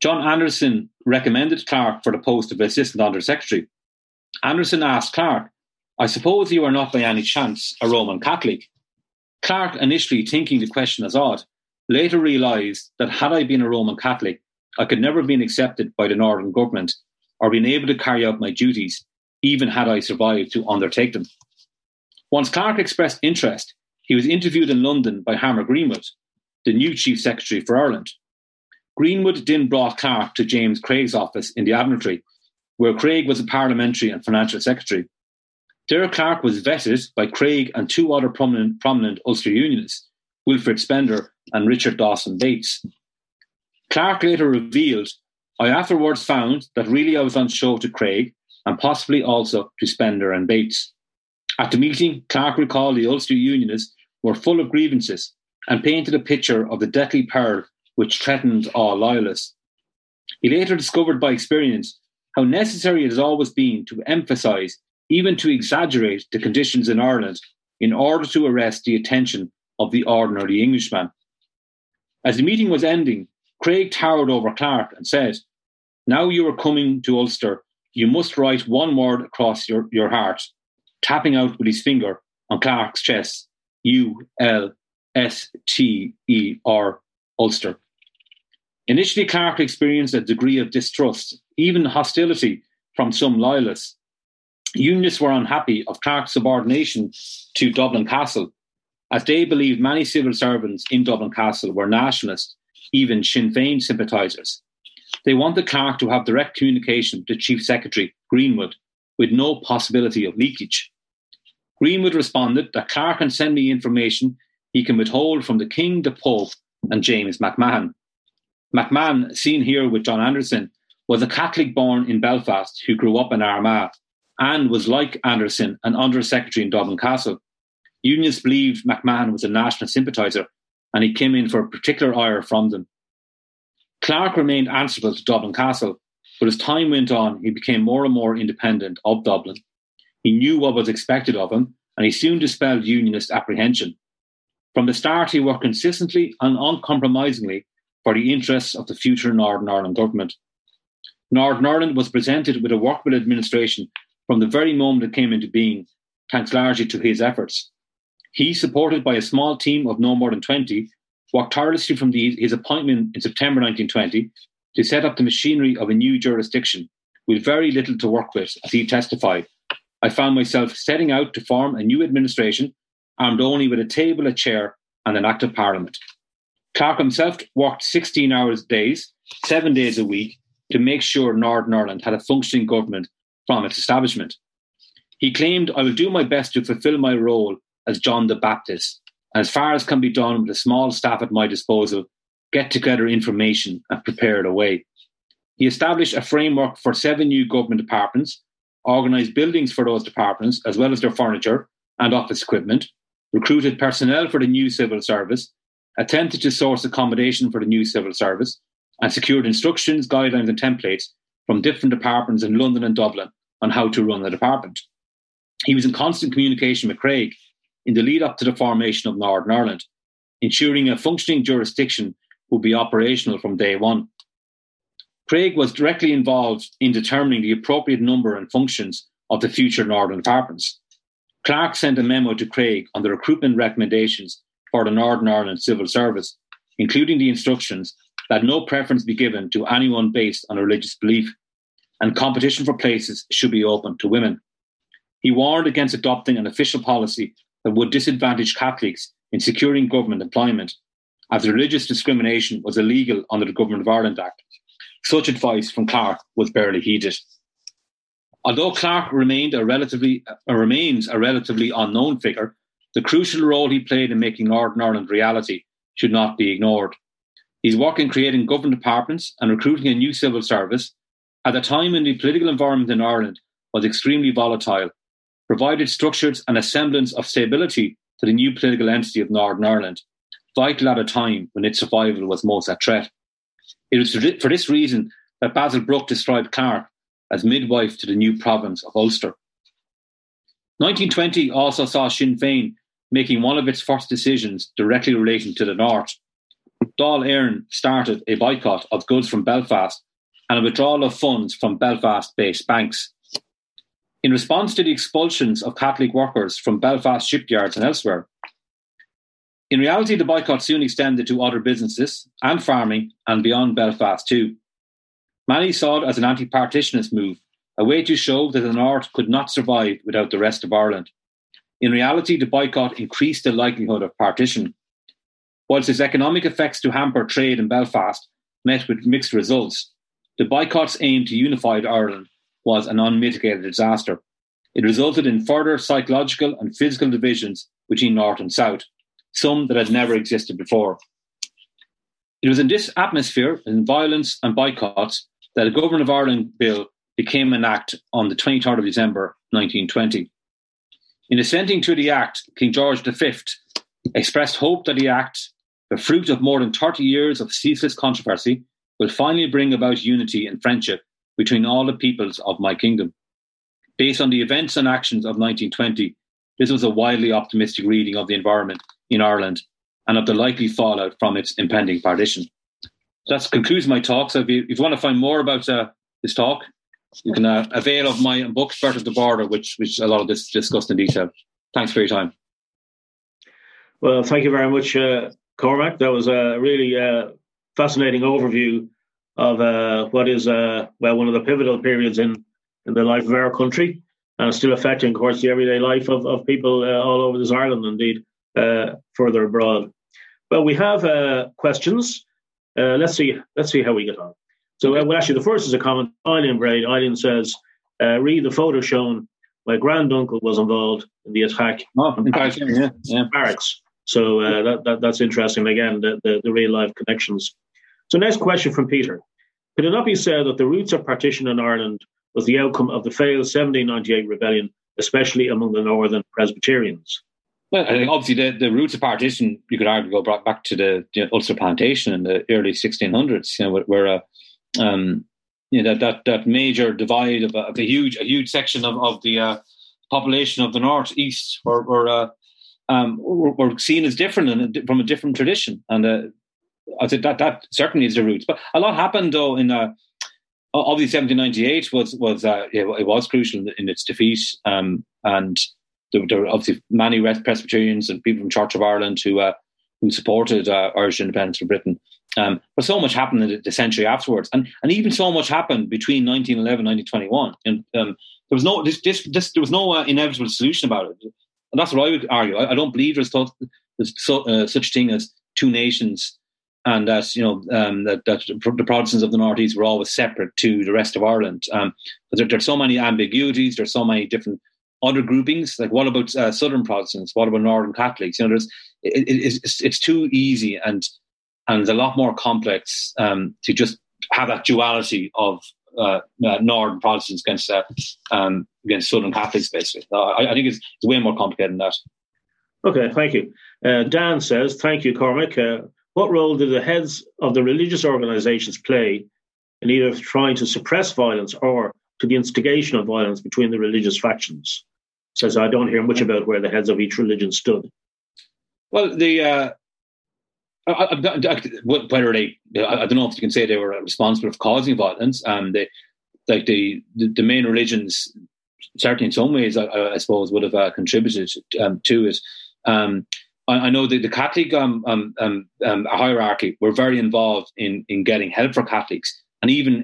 John Anderson recommended Clark for the post of Assistant Under Secretary. Anderson asked Clark, "I suppose you are not by any chance a Roman Catholic?" Clark, initially thinking the question as odd, later realised that had I been a Roman Catholic, I could never have been accepted by the Northern Government or been able to carry out my duties, even had I survived to undertake them. Once Clark expressed interest, he was interviewed in London by Hamar Greenwood, the new Chief Secretary for Ireland. Greenwood then brought Clark to James Craig's office in the Admiralty, where Craig was a parliamentary and financial secretary. There Clark was vetted by Craig and two other prominent Ulster Unionists, Wilfred Spender and Richard Dawson Bates. Clark later revealed, "I afterwards found that really I was on show to Craig and possibly also to Spender and Bates." At the meeting, Clark recalled the Ulster Unionists were full of grievances and painted a picture of the deadly peril which threatened all loyalists. He later discovered by experience how necessary it has always been to emphasise, even to exaggerate, the conditions in Ireland in order to arrest the attention of the ordinary Englishman. As the meeting was ending, Craig towered over Clark and said, "Now you are coming to Ulster, you must write one word across your heart," tapping out with his finger on Clark's chest, U-L-S-T-E-R, Ulster. Initially, Clark experienced a degree of distrust, even hostility, from some loyalists. Unionists were unhappy of Clark's subordination to Dublin Castle, as they believed many civil servants in Dublin Castle were nationalists, even Sinn Féin sympathisers. They wanted Clark to have direct communication with the Chief Secretary, Greenwood, with no possibility of leakage. Greenwood responded that Clark can send me information he can withhold from the King, the Pope, and James McMahon. McMahon, seen here with John Anderson, was a Catholic born in Belfast who grew up in Armagh and was, like Anderson, an Under-Secretary in Dublin Castle. Unionists believed McMahon was a national sympathiser and he came in for a particular ire from them. Clark remained answerable to Dublin Castle, but as time went on, he became more and more independent of Dublin. He knew what was expected of him, and he soon dispelled Unionist apprehension. From the start, he worked consistently and uncompromisingly for the interests of the future Northern Ireland government. Northern Ireland was presented with a workable administration from the very moment it came into being, thanks largely to his efforts. He, supported by a small team of no more than 20, worked tirelessly from his appointment in September 1920 to set up the machinery of a new jurisdiction with very little to work with, as he testified. "I found myself setting out to form a new administration, armed only with a table, a chair and an Act of Parliament." Clark himself worked 16 hours a day, 7 days a week, to make sure Northern Ireland had a functioning government from its establishment. He claimed, "I will do my best to fulfil my role as John the Baptist, as far as can be done with a small staff at my disposal, get together information and prepare the way." He established a framework for 7 new government departments, organised buildings for those departments as well as their furniture and office equipment, recruited personnel for the new civil service, attempted to source accommodation for the new civil service, and secured instructions, guidelines and templates from different departments in London and Dublin on how to run the department. He was in constant communication with Craig in the lead up to the formation of Northern Ireland, ensuring a functioning jurisdiction would be operational from day one. Craig was directly involved in determining the appropriate number and functions of the future Northern departments. Clark sent a memo to Craig on the recruitment recommendations for the Northern Ireland Civil Service, including the instructions that no preference be given to anyone based on a religious belief, and competition for places should be open to women. He warned against adopting an official policy that would disadvantage Catholics in securing government employment, as religious discrimination was illegal under the Government of Ireland Act. Such advice from Clark was barely heeded. Although Clark remains a relatively unknown figure, the crucial role he played in making Northern Ireland reality should not be ignored. His work in creating government departments and recruiting a new civil service, at a time when the political environment in Ireland was extremely volatile, provided structures and a semblance of stability to the new political entity of Northern Ireland, vital at a time when its survival was most at threat. It was for this reason that Basil Brooke described Clark as midwife to the new province of Ulster. 1920 also saw Sinn Féin making one of its first decisions directly relating to the North. Dáil Éireann started a boycott of goods from Belfast and a withdrawal of funds from Belfast-based banks. In response to the expulsions of Catholic workers from Belfast shipyards and elsewhere, in reality, the boycott soon extended to other businesses and farming and beyond Belfast too. Many saw it as an anti-partitionist move, a way to show that the North could not survive without the rest of Ireland. In reality, the boycott increased the likelihood of partition. Whilst its economic effects to hamper trade in Belfast met with mixed results, the boycott's aim to unify Ireland was an unmitigated disaster. It resulted in further psychological and physical divisions between North and South, some that had never existed before. It was in this atmosphere, in violence and boycotts, that the Government of Ireland Bill became an act on the 23rd of December 1920. In assenting to the Act, King George V expressed hope that the Act, the fruit of more than 30 years of ceaseless controversy, will finally bring about unity and friendship between all the peoples of my kingdom. Based on the events and actions of 1920, this was a wildly optimistic reading of the environment in Ireland and of the likely fallout from its impending partition. That concludes my talk. So if you want to find more about this talk, you can avail of my book, Birth of the Border, which a lot of this discussed in detail. Thanks for your time. Well, thank you very much, Cormac. That was a really fascinating overview of what is, one of the pivotal periods in the life of our country, and still affecting, of course, the everyday life of people all over this Ireland, indeed, further abroad. Well, we have questions. Let's see how we get on. So, actually, the first is a comment. Eileen Braid. Eileen says, read the photo shown. My granduncle was involved in the attack on barracks. So that's interesting. Again, the real-life connections. So next question from Peter. Could it not be said that the roots of partition in Ireland was the outcome of the failed 1798 rebellion, especially among the Northern Presbyterians? Well, I think obviously the roots of partition, you could argue, go back to the Ulster Plantation in the early 1600s, where that major divide of a huge section of the population of the North East were seen as different and from a different tradition, and I think that certainly is the roots. But a lot happened though in obviously 1798 was crucial in its defeat, and there were obviously many Presbyterians and people from Church of Ireland who supported Irish independence from Britain. But so much happened in the century afterwards, and even so much happened between 1911 and 1921. And there was no inevitable solution about it. And that's what I would argue. I don't believe there's such thing as two nations, and that the Protestants of the Northeast were always separate to the rest of Ireland. There's so many ambiguities. There's so many different other groupings. Like, what about Southern Protestants? What about Northern Catholics? It's too easy and it's a lot more complex to just have that duality of Northern Protestants against Southern Catholics, basically. I think it's way more complicated than that. Okay, thank you. Dan says, thank you, Cormac. What role did the heads of the religious organisations play in either trying to suppress violence or to the instigation of violence between the religious factions? Says, I don't hear much about where the heads of each religion stood. Well, I don't know if you can say they were responsible for causing violence. The main religions, certainly in some ways, I suppose, would have contributed to it. I know that the Catholic hierarchy were very involved in getting help for Catholics, and even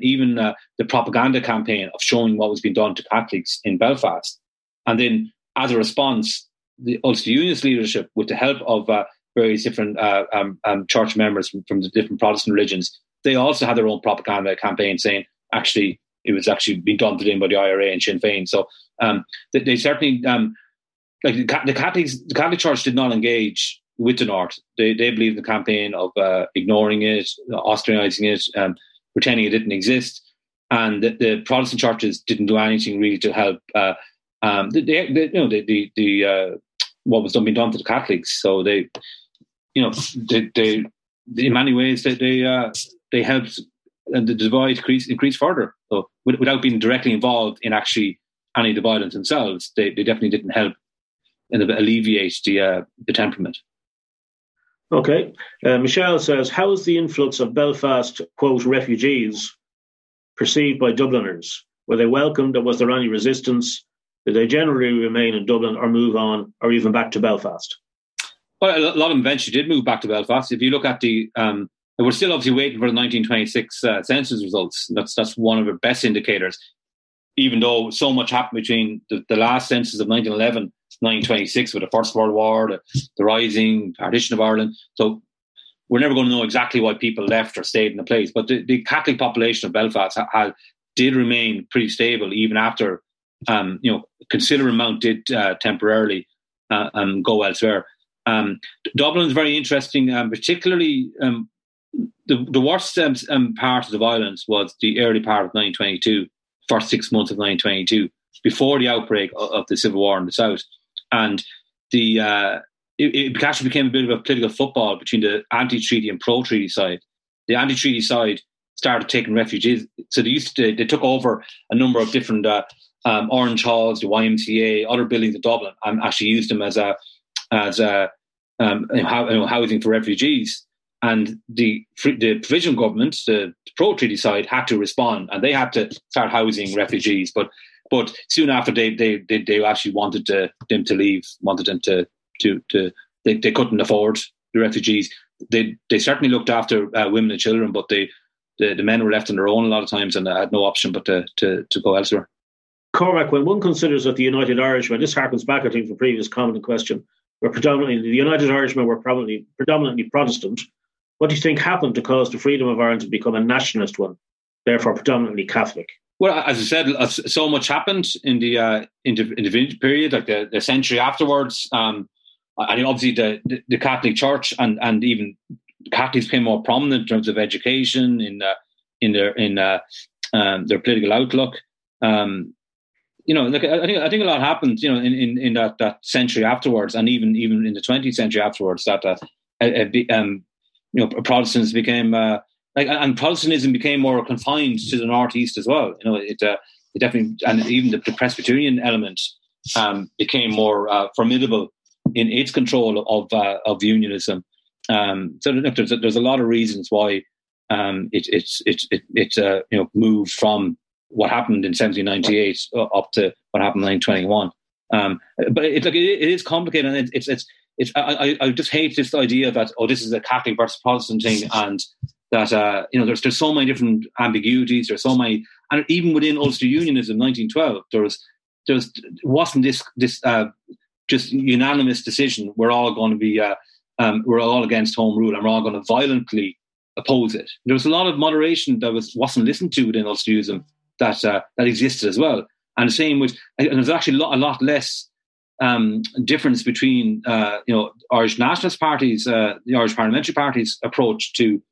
the propaganda campaign of showing what was being done to Catholics in Belfast. And then, as a response, the Ulster Unionist leadership, with the help of various different church members from the different Protestant religions, they also had their own propaganda campaign saying, actually, it was actually being done to them by the IRA and Sinn Féin. So they certainly, the Catholic Church did not engage with the North. They believed in the campaign of ignoring it, ostracising it, pretending it didn't exist. And the Protestant churches didn't do anything really to help what was being done to the Catholics. So they... in many ways, they helped the divide increase further. So without being directly involved in actually any of the violence themselves, they definitely didn't help and alleviate the temperament. Okay. Michelle says, how is the influx of Belfast, quote, refugees perceived by Dubliners? Were they welcomed or was there any resistance? Did they generally remain in Dublin or move on or even back to Belfast? Well, a lot of them eventually did move back to Belfast. If you look at the... we're still obviously waiting for the 1926 census results. That's one of the best indicators, even though so much happened between the last census of 1911 1926 with the First World War, the rising partition of Ireland. So we're never going to know exactly why people left or stayed in the place. But the Catholic population of Belfast did remain pretty stable even after, considerable amount did temporarily go elsewhere. Dublin's very interesting, particularly the worst part of the violence was the early part of 1922, first 6 months of 1922, before the outbreak of the Civil War in the South. And it actually became a bit of a political football between the anti-treaty and pro-treaty side. The anti-treaty side started taking refugees. So they took over a number of different Orange Halls, the YMCA, other buildings in Dublin, and actually used them as housing for refugees. And the provisional government, the pro-treaty side, had to respond, and they had to start housing refugees. But soon after, they actually wanted them to leave, they couldn't afford the refugees. They certainly looked after women and children, but the men were left on their own a lot of times, and had no option but to go elsewhere. Cormac, when one considers that the United Irishmen, this harkens back, I think, from previous comment and question, the United Irishmen were predominantly Protestant. What do you think happened to cause the freedom of Ireland to become a nationalist one, therefore predominantly Catholic? Well, as I said, so much happened in the period, like the century afterwards. And obviously the Catholic Church and even Catholics became more prominent in terms of education, in their political outlook. I think a lot happened, in that century afterwards, and even in the 20th century afterwards, that Protestants became and Protestantism became more confined to the northeast as well. It definitely, and even the Presbyterian element became more formidable in its control of unionism. So there's a lot of reasons why it moved from what happened in 1798 up to what happened in 1921. But it is complicated, and it's. I just hate this idea that this is a Catholic versus Protestant thing, and that there's so many different ambiguities. There's so many, and even within Ulster Unionism, 1912, there wasn't this just unanimous decision. We're all going to be we're all against Home Rule, and we're all going to violently oppose it. There was a lot of moderation that wasn't listened to within Ulster Unionism. That existed as well, and the same with, and there's actually a lot less difference between Irish nationalist parties, the Irish parliamentary parties' approach to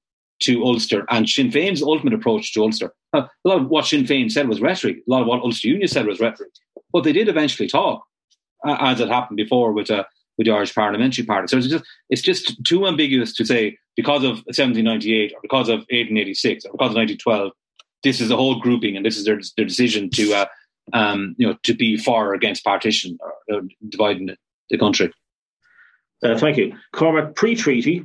Ulster, and Sinn Féin's ultimate approach to Ulster. A lot of what Sinn Féin said was rhetoric. A lot of what Ulster Union said was rhetoric. But they did eventually talk, as it happened before with the Irish parliamentary party. So it's just too ambiguous to say because of 1798 or because of 1886 or because of 1912. This is the whole grouping, and this is their decision to be for or against partition or dividing the country. Thank you, Cormac. Pre-treaty,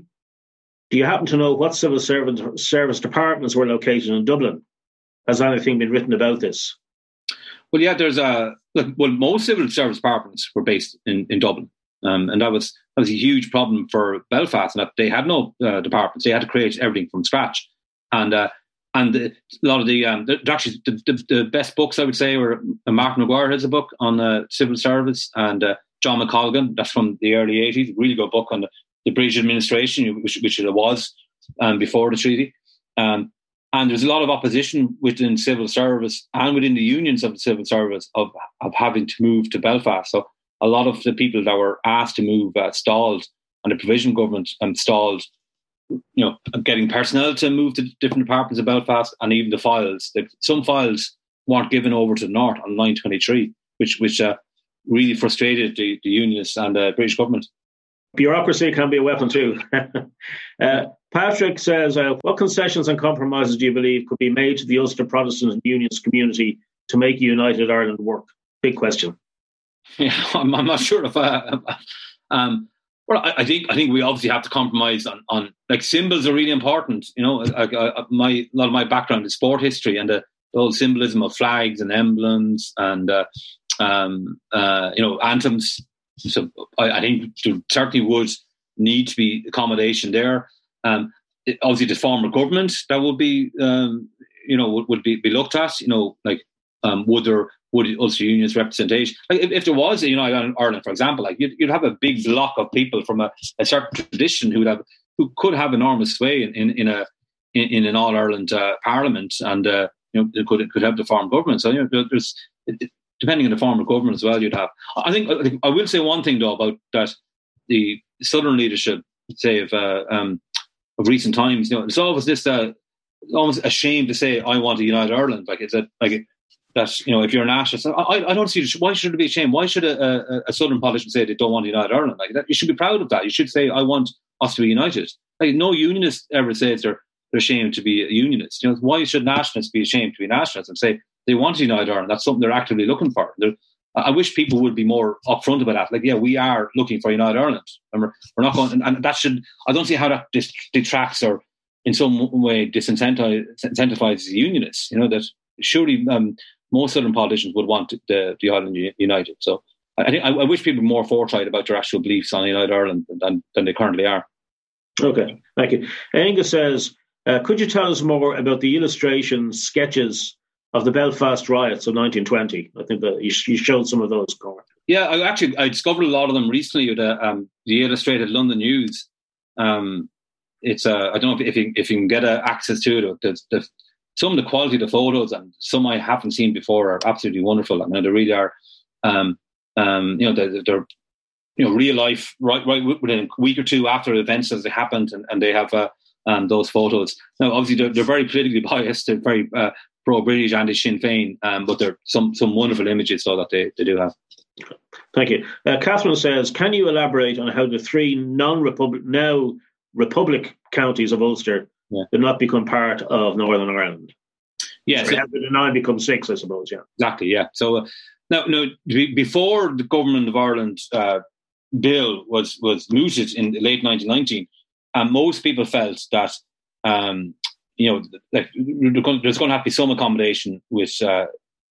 do you happen to know what civil service departments were located in Dublin? Has anything been written about this? Well, yeah, most civil service departments were based in Dublin, and that was a huge problem for Belfast, and that they had no departments. They had to create everything from scratch, and. And a lot of the best books, I would say, were Martin McGuire has a book on civil service, and John McColgan, that's from the early 80s, really good book on the British administration, which it was before the treaty. And there's a lot of opposition within civil service and within the unions of the civil service of having to move to Belfast. So a lot of the people that were asked to move stalled, and the provisional government stalled. Getting personnel to move to different departments of Belfast, and even the files. Some files weren't given over to the North on 923, which really frustrated the unionists and the British government. Bureaucracy can be a weapon too. Patrick says, what concessions and compromises do you believe could be made to the Ulster Protestant and Unionist community to make United Ireland work? Big question. Yeah, I'm not sure if Well, I think we obviously have to compromise on like symbols are really important. You know, a lot of my background is sport history and the whole symbolism of flags and emblems and anthems. So I think there certainly would need to be accommodation there. Obviously, the form of government that would be would be looked at. You know, like would Ulster Unionist representation? Like if there was a United Ireland, for example, like you'd have a big block of people from a certain tradition who could have enormous sway in an All Ireland Parliament, and it could help the form of government. So depending on the form of government as well, you'd have. I think I will say one thing though about that the Southern leadership, say of recent times, it's always this almost a shame to say I want a United Ireland. Like it's if you're a nationalist, I don't see why should it be a shame. Why should a Southern politician say they don't want a United Ireland? Like that, you should be proud of that. You should say I want us to be united. Like no unionist ever says they're ashamed to be a unionist. Why should nationalists be ashamed to be nationalists and say they want to unite Ireland? That's something they're actively looking for. I wish people would be more upfront about that. Like, yeah, we are looking for United Ireland. And we're not going, and that should. I don't see how that detracts or in some way disincentivizes the unionists. That surely most Southern politicians would want the island united. So I think I wish people were more forthright about their actual beliefs on United Ireland than they currently are. Okay, thank you. Angus says, could you tell us more about the illustrations, sketches of the Belfast riots of 1920. I think that you showed some of those, Cormac. Yeah, I discovered a lot of them recently with the Illustrated London News. It's I don't know if you can get access to it. Some of the quality of the photos and some I haven't seen before are absolutely wonderful. I mean, they really are. They're real life right within a week or two after events as they happened, and they have those photos. Now, obviously, they're very politically biased. They're very pro-British, anti-Sinn Féin, but there are some wonderful images so that they do have. Thank you. Catherine says, can you elaborate on how the three Republic counties of Ulster did not become part of Northern Ireland? Yes. Yeah, so how did the 9 become 6, I suppose, yeah. Exactly, yeah. So before the Government of Ireland bill was mooted in late 1919, most people felt that there's going to have to be some accommodation with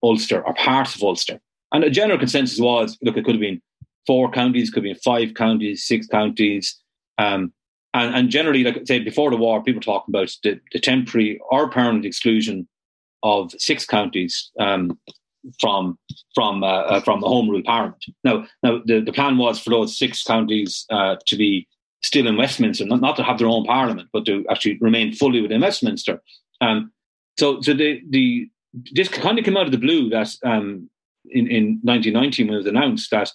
Ulster or parts of Ulster. And a general consensus was, look, it could have been 4 counties, could have been 5 counties, 6 counties. And generally, like I say, before the war, people talking about the temporary or permanent exclusion of 6 counties from the Home Rule Parliament. Now the plan was for those 6 counties to be still in Westminster, not to have their own parliament, but to actually remain fully within Westminster. So this kind of came out of the blue that in 1919 when it was announced that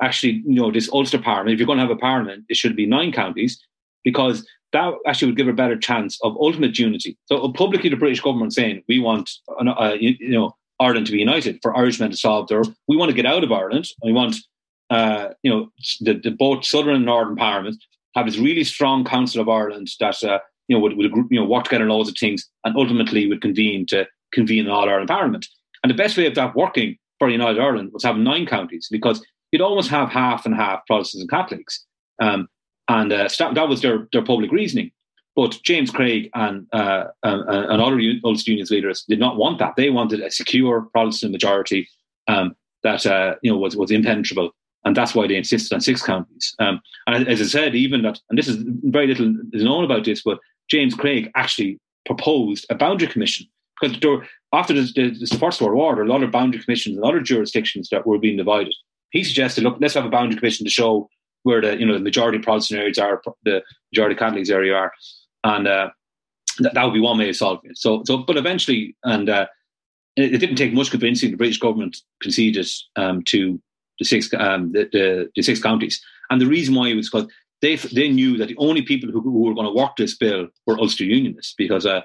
actually, this Ulster Parliament, if you're going to have a parliament, it should be 9 counties because that actually would give a better chance of ultimate unity. So publicly the British government saying, we want Ireland to be united for Irishmen to solve their... We want to get out of Ireland. We want the both Southern and Northern Parliaments have this really strong Council of Ireland that would work together on loads of things and ultimately would convene an All-Ireland Parliament. And the best way of that working for United Ireland was having 9 counties because you'd almost have half and half Protestants and Catholics. That was their public reasoning. But James Craig and other Ulster Unionist leaders did not want that. They wanted a secure Protestant majority that was impenetrable. And that's why they insisted on 6 counties. And as I said, even that, and this is very little is known about this, but James Craig actually proposed a boundary commission because after the First World War, there were a lot of boundary commissions and other jurisdictions that were being divided. He suggested, look, let's have a boundary commission to show where the majority Protestant areas are, the majority Catholics area are, and that would be one way of solving it. But eventually, and it didn't take much convincing. The British government conceded to the 6 counties, and the reason why it was because they knew that the only people who were going to work this bill were Ulster Unionists because the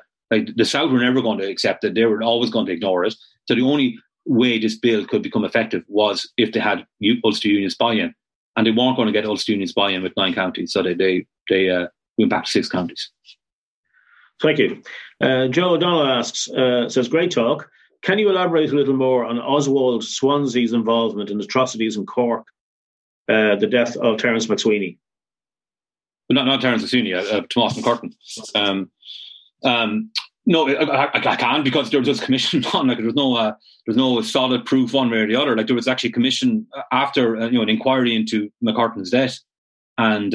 South were never going to accept it; they were always going to ignore it. So the only way this bill could become effective was if they had Ulster Unionist buy-in, and they weren't going to get Ulster Unionist buy-in with 9 counties, so they went back to 6 counties. Thank you. Joe O'Donnell says, "Great talk. Can you elaborate a little more on Oswald Swanzy's involvement in atrocities in Cork, the death of Terence McSweeney? Not Terence O'Sweeney, Thomas MacCurtain. No, I can't, because there was just commission on. Like, there was no solid proof one way or the other. Like, there was actually commission after an inquiry into MacCurtain's death, and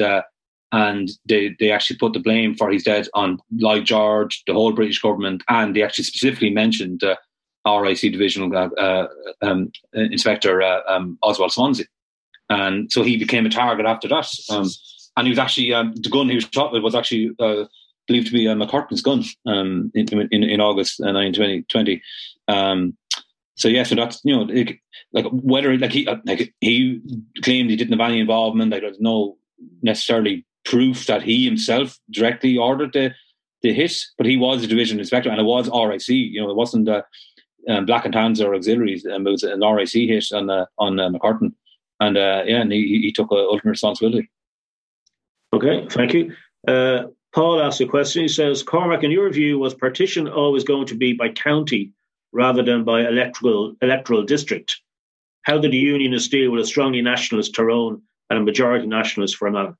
they actually put the blame for his death on Lloyd George, the whole British government, and they actually specifically mentioned RIC divisional inspector Oswald Swanzy, and so he became a target after that. And he was actually the gun he was shot with was actually believed to be MacCurtain's gun in August 1920. So that's he claimed he didn't have any involvement. Like, there's no necessarily proof that he himself directly ordered the hit, but he was a division inspector, and it was RIC. It wasn't Black and Tans or auxiliaries. It was an RIC hit on MacCurtain, and he took ultimate responsibility. Okay, thank you. Paul asks a question. He says, Cormac, in your view, was partition always going to be by county rather than by electoral district? How did the Unionists deal with a strongly nationalist Tyrone and a majority nationalist Fermanagh?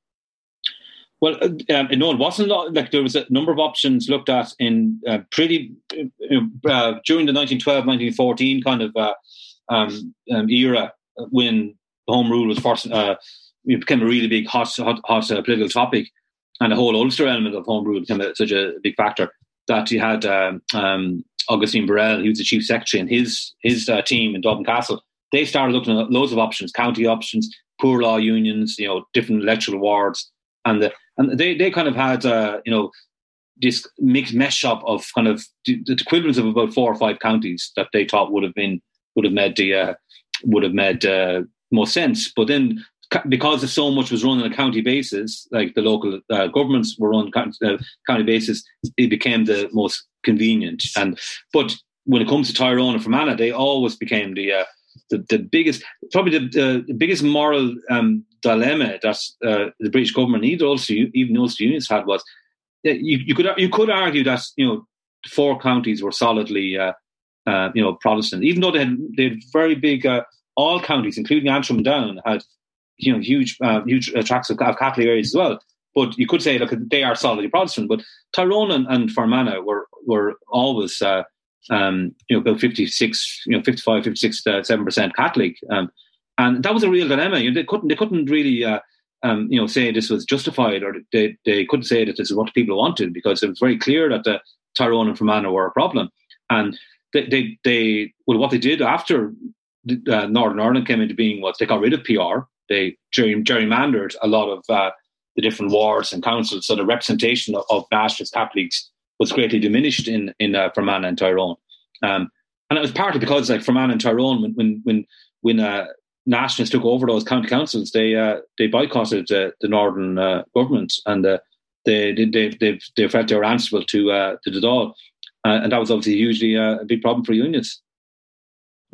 Well, no, it wasn't. Like, there was a number of options looked at in during the 1912-1914 kind of era when Home Rule was first. It became a really big, hot political topic, and the whole Ulster element of Home Rule became such a big factor that you had Augustine Burrell, he was the chief secretary, and his team in Dublin Castle, they started looking at loads of options, county options, poor law unions, different electoral wards, and they kind of had this mixed mesh up of kind of the equivalents of about 4 or 5 counties that they thought would have made more sense, but then, because so much was run on a county basis, like the local governments were run on a county basis, it became the most convenient. But when it comes to Tyrone and Fermanagh, they always became the biggest, probably the biggest moral dilemma that the British government, even Ulster unions, had was you could argue that 4 counties were solidly Protestant, even though they had very big all counties, including Antrim and Down, had huge tracts of Catholic areas as well. But you could say, look, they are solidly Protestant. But Tyrone and Fermanagh were always, about 55, 56, 7% Catholic. And that was a real dilemma. They couldn't really, say this was justified, or they couldn't say that this is what people wanted, because it was very clear that the Tyrone and Fermanagh were a problem. And what they did after Northern Ireland came into being was they got rid of PR. They gerrymandered a lot of the different wards and councils, so the representation of nationalist Catholics was greatly diminished in Fermanagh and Tyrone, and it was partly because, like, Fermanagh and Tyrone, when nationalists took over those county councils, they boycotted the northern government, and they felt they were answerable to the Dáil, and that was obviously hugely a big problem for unions.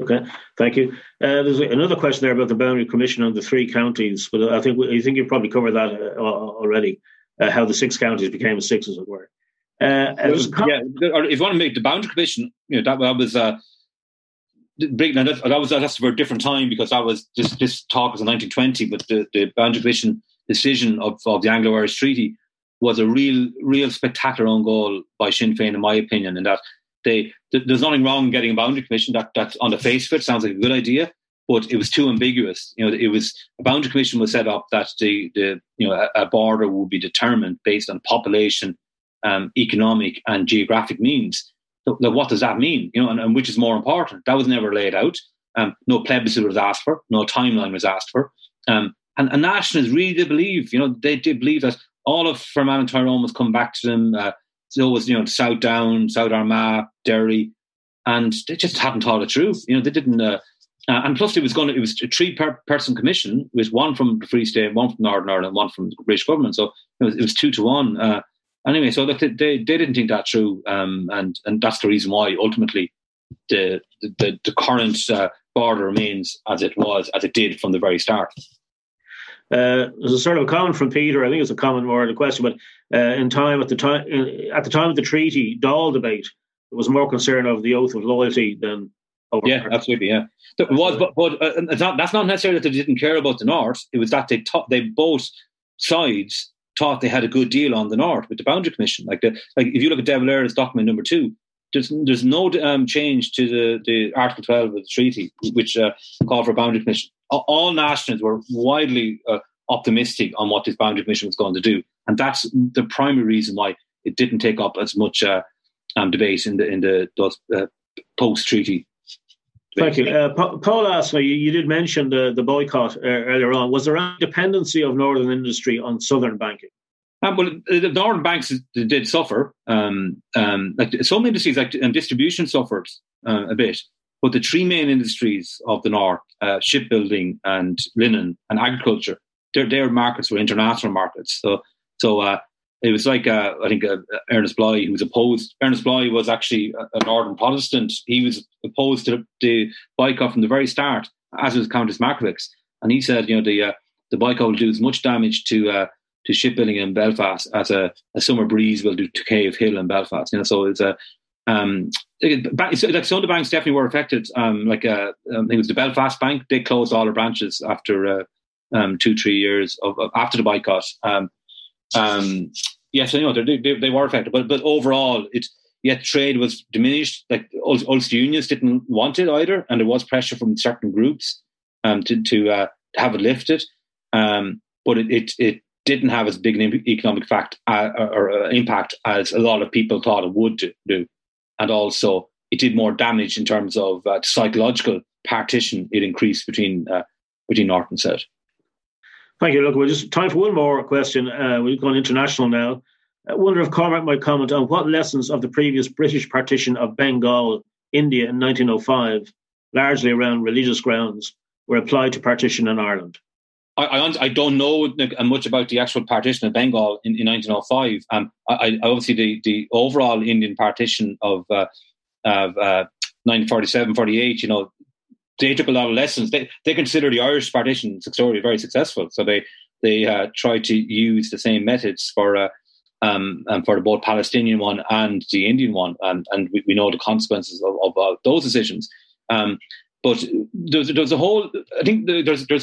Okay, thank you. There's another question there about the Boundary Commission on the 3 counties, but I think you've probably covered that already. How the 6 counties became 6, as it were. If you want to make the Boundary Commission, that's for a different time, because that was this talk was in 1920, but the Boundary Commission decision of the Anglo-Irish Treaty was a real spectacular own goal by Sinn Féin, in my opinion, in that. There's nothing wrong in getting a boundary commission. That on the face of it sounds like a good idea, but it was too ambiguous. It was a boundary commission was set up that a border would be determined based on population, economic, and geographic means. So what does that mean? And which is more important? That was never laid out. No plebiscite was asked for. No timeline was asked for. And nationalists really did believe. They did believe that all of Fermanagh and Tyrone must come back to them. So it was, South Down, South Armagh, Derry, and they just hadn't thought it through. They didn't, and plus it was a 3-person commission, with one from the Free State, one from Northern Ireland, one from the British government. So it was 2-1. Anyway, so they didn't think that through, and that's the reason why ultimately the current border remains as it did from the very start. There's a sort of a comment from Peter. I think it's a common moral question, but at the time of the treaty Dáil debate, there was more concern over the oath of loyalty than over. Yeah, absolutely. Yeah, it was, but that's not necessarily that they didn't care about the North. It was that they both sides thought they had a good deal on the north with the Boundary Commission. Like if you look at Dáil Éireann's document number 2, there's no change to the Article 12 of the treaty, which called for a Boundary Commission. All nationals were widely optimistic on what this Boundary Commission was going to do, and that's the primary reason why it didn't take up as much debate in the post-treaty. Thank you. Paul asked me, you did mention the boycott earlier on. Was there any dependency of northern industry on southern banking? Well, the northern banks did suffer. Like some industries, like distribution, suffered a bit. But the three main industries of the north, shipbuilding and linen and agriculture, their markets were international markets. So it was like, I think, Ernest Bly, who was opposed. Ernest Bly was actually a northern Protestant. He was opposed to the boycott from the very start, as was Countess Markievicz. And he said, the boycott will do as much damage to shipbuilding in Belfast as a summer breeze will do to Cave Hill in Belfast. So it's a... some of the banks definitely were affected. I think it was the Belfast Bank. They closed all their branches after 2-3 years after the boycott. They were affected, but overall, trade was diminished. Like Ulster unions didn't want it either, and there was pressure from certain groups to have it lifted. But it didn't have as big an economic impact as a lot of people thought it would do. And also, it did more damage in terms of psychological partition. It increased between North and South. Thank you. Look, we're just time for one more question. We've gone international now. I wonder if Cormac might comment on what lessons of the previous British partition of Bengal, India in 1905, largely around religious grounds, were applied to partition in Ireland. I don't know much about the actual partition of Bengal in 1905. Obviously, the overall Indian partition of 1947-48, they took a lot of lessons. They consider the Irish partition story very successful, so they tried to use the same methods for both Palestinian one and the Indian one, and we know the consequences of those decisions. But there's a whole. I think there's a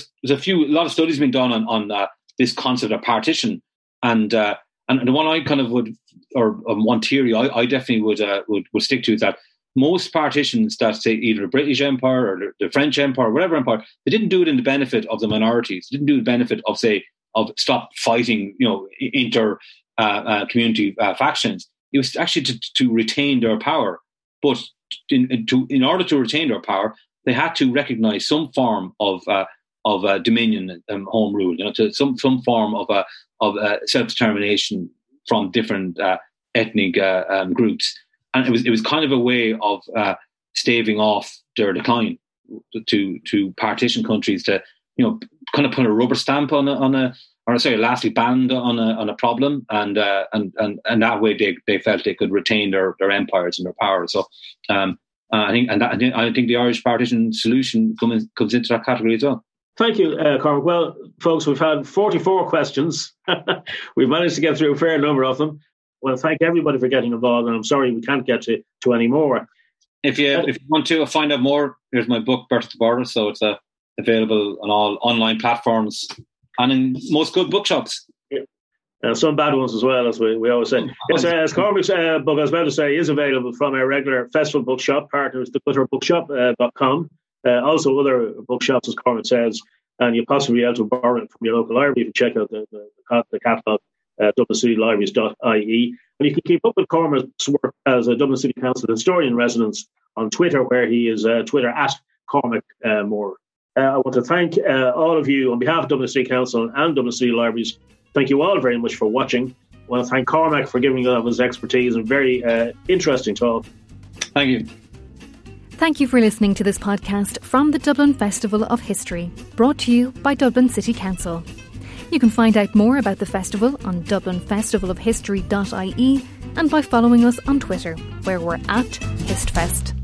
lot of studies being done on this concept of partition, and the one I kind of one theory I definitely would stick to is that most partitions that say either the British Empire or the French Empire, or whatever empire, they didn't do it in the benefit of the minorities. They didn't do the benefit of stop fighting, inter community factions. It was actually to retain their power, but in order to retain their power, they had to recognise some form of dominion and home rule, to some form of self-determination from different ethnic groups, and it was kind of a way of staving off their decline to partition countries to kind of put a rubber stamp elastic band on a problem, and that way they felt they could retain their empires and their power. So. I think the Irish partition solution comes into that category as well. Thank you, Cormac. Well, folks, we've had 44 questions. We've managed to get through a fair number of them. Well, thank everybody for getting involved, and I'm sorry we can't get to any more. If you want to find out more, here's my book, Birth to the Border, so it's available on all online platforms and in most good bookshops. Yeah. Some bad ones as well, as we always say. Yes, as Cormac's book, I was about to say, is available from our regular festival bookshop partners, thebutterbookshop.com. Also other bookshops, as Cormac says, and you'll possibly be able to borrow it from your local library. You can check out the catalogue, dublincitylibraries.ie. And you can keep up with Cormac's work as a Dublin City Council historian-in-residence on Twitter, where he is Twitter at Cormac Moore. I want to thank all of you on behalf of Dublin City Council and Dublin City Libraries. Thank you all very much for watching. I want to thank Cormac for giving us his expertise and very interesting talk. Thank you. Thank you for listening to this podcast from the Dublin Festival of History, brought to you by Dublin City Council. You can find out more about the festival on dublinfestivalofhistory.ie and by following us on Twitter, where we're at HistFest.